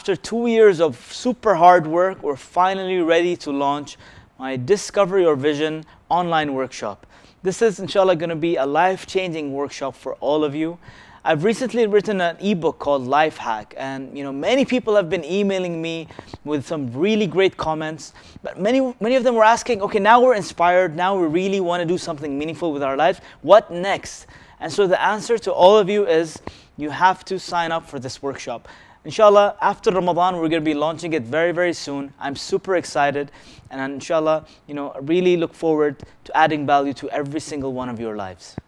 after 2 years of super hard work, we're finally ready to launch my Discover Your Vision online workshop. This is, inshallah, going to be a life-changing workshop for all of you. I've recently written an ebook called Life Hack, and many people have been emailing me with some really great comments, but many of them were asking, okay, now we're inspired, now we really want to do something meaningful with our lives, what next? And so the answer to all of you is you have to sign up for this workshop. Inshallah, after Ramadan, we're going to be launching it very, very soon. I'm super excited, and inshallah, I really look forward to adding value to every single one of your lives.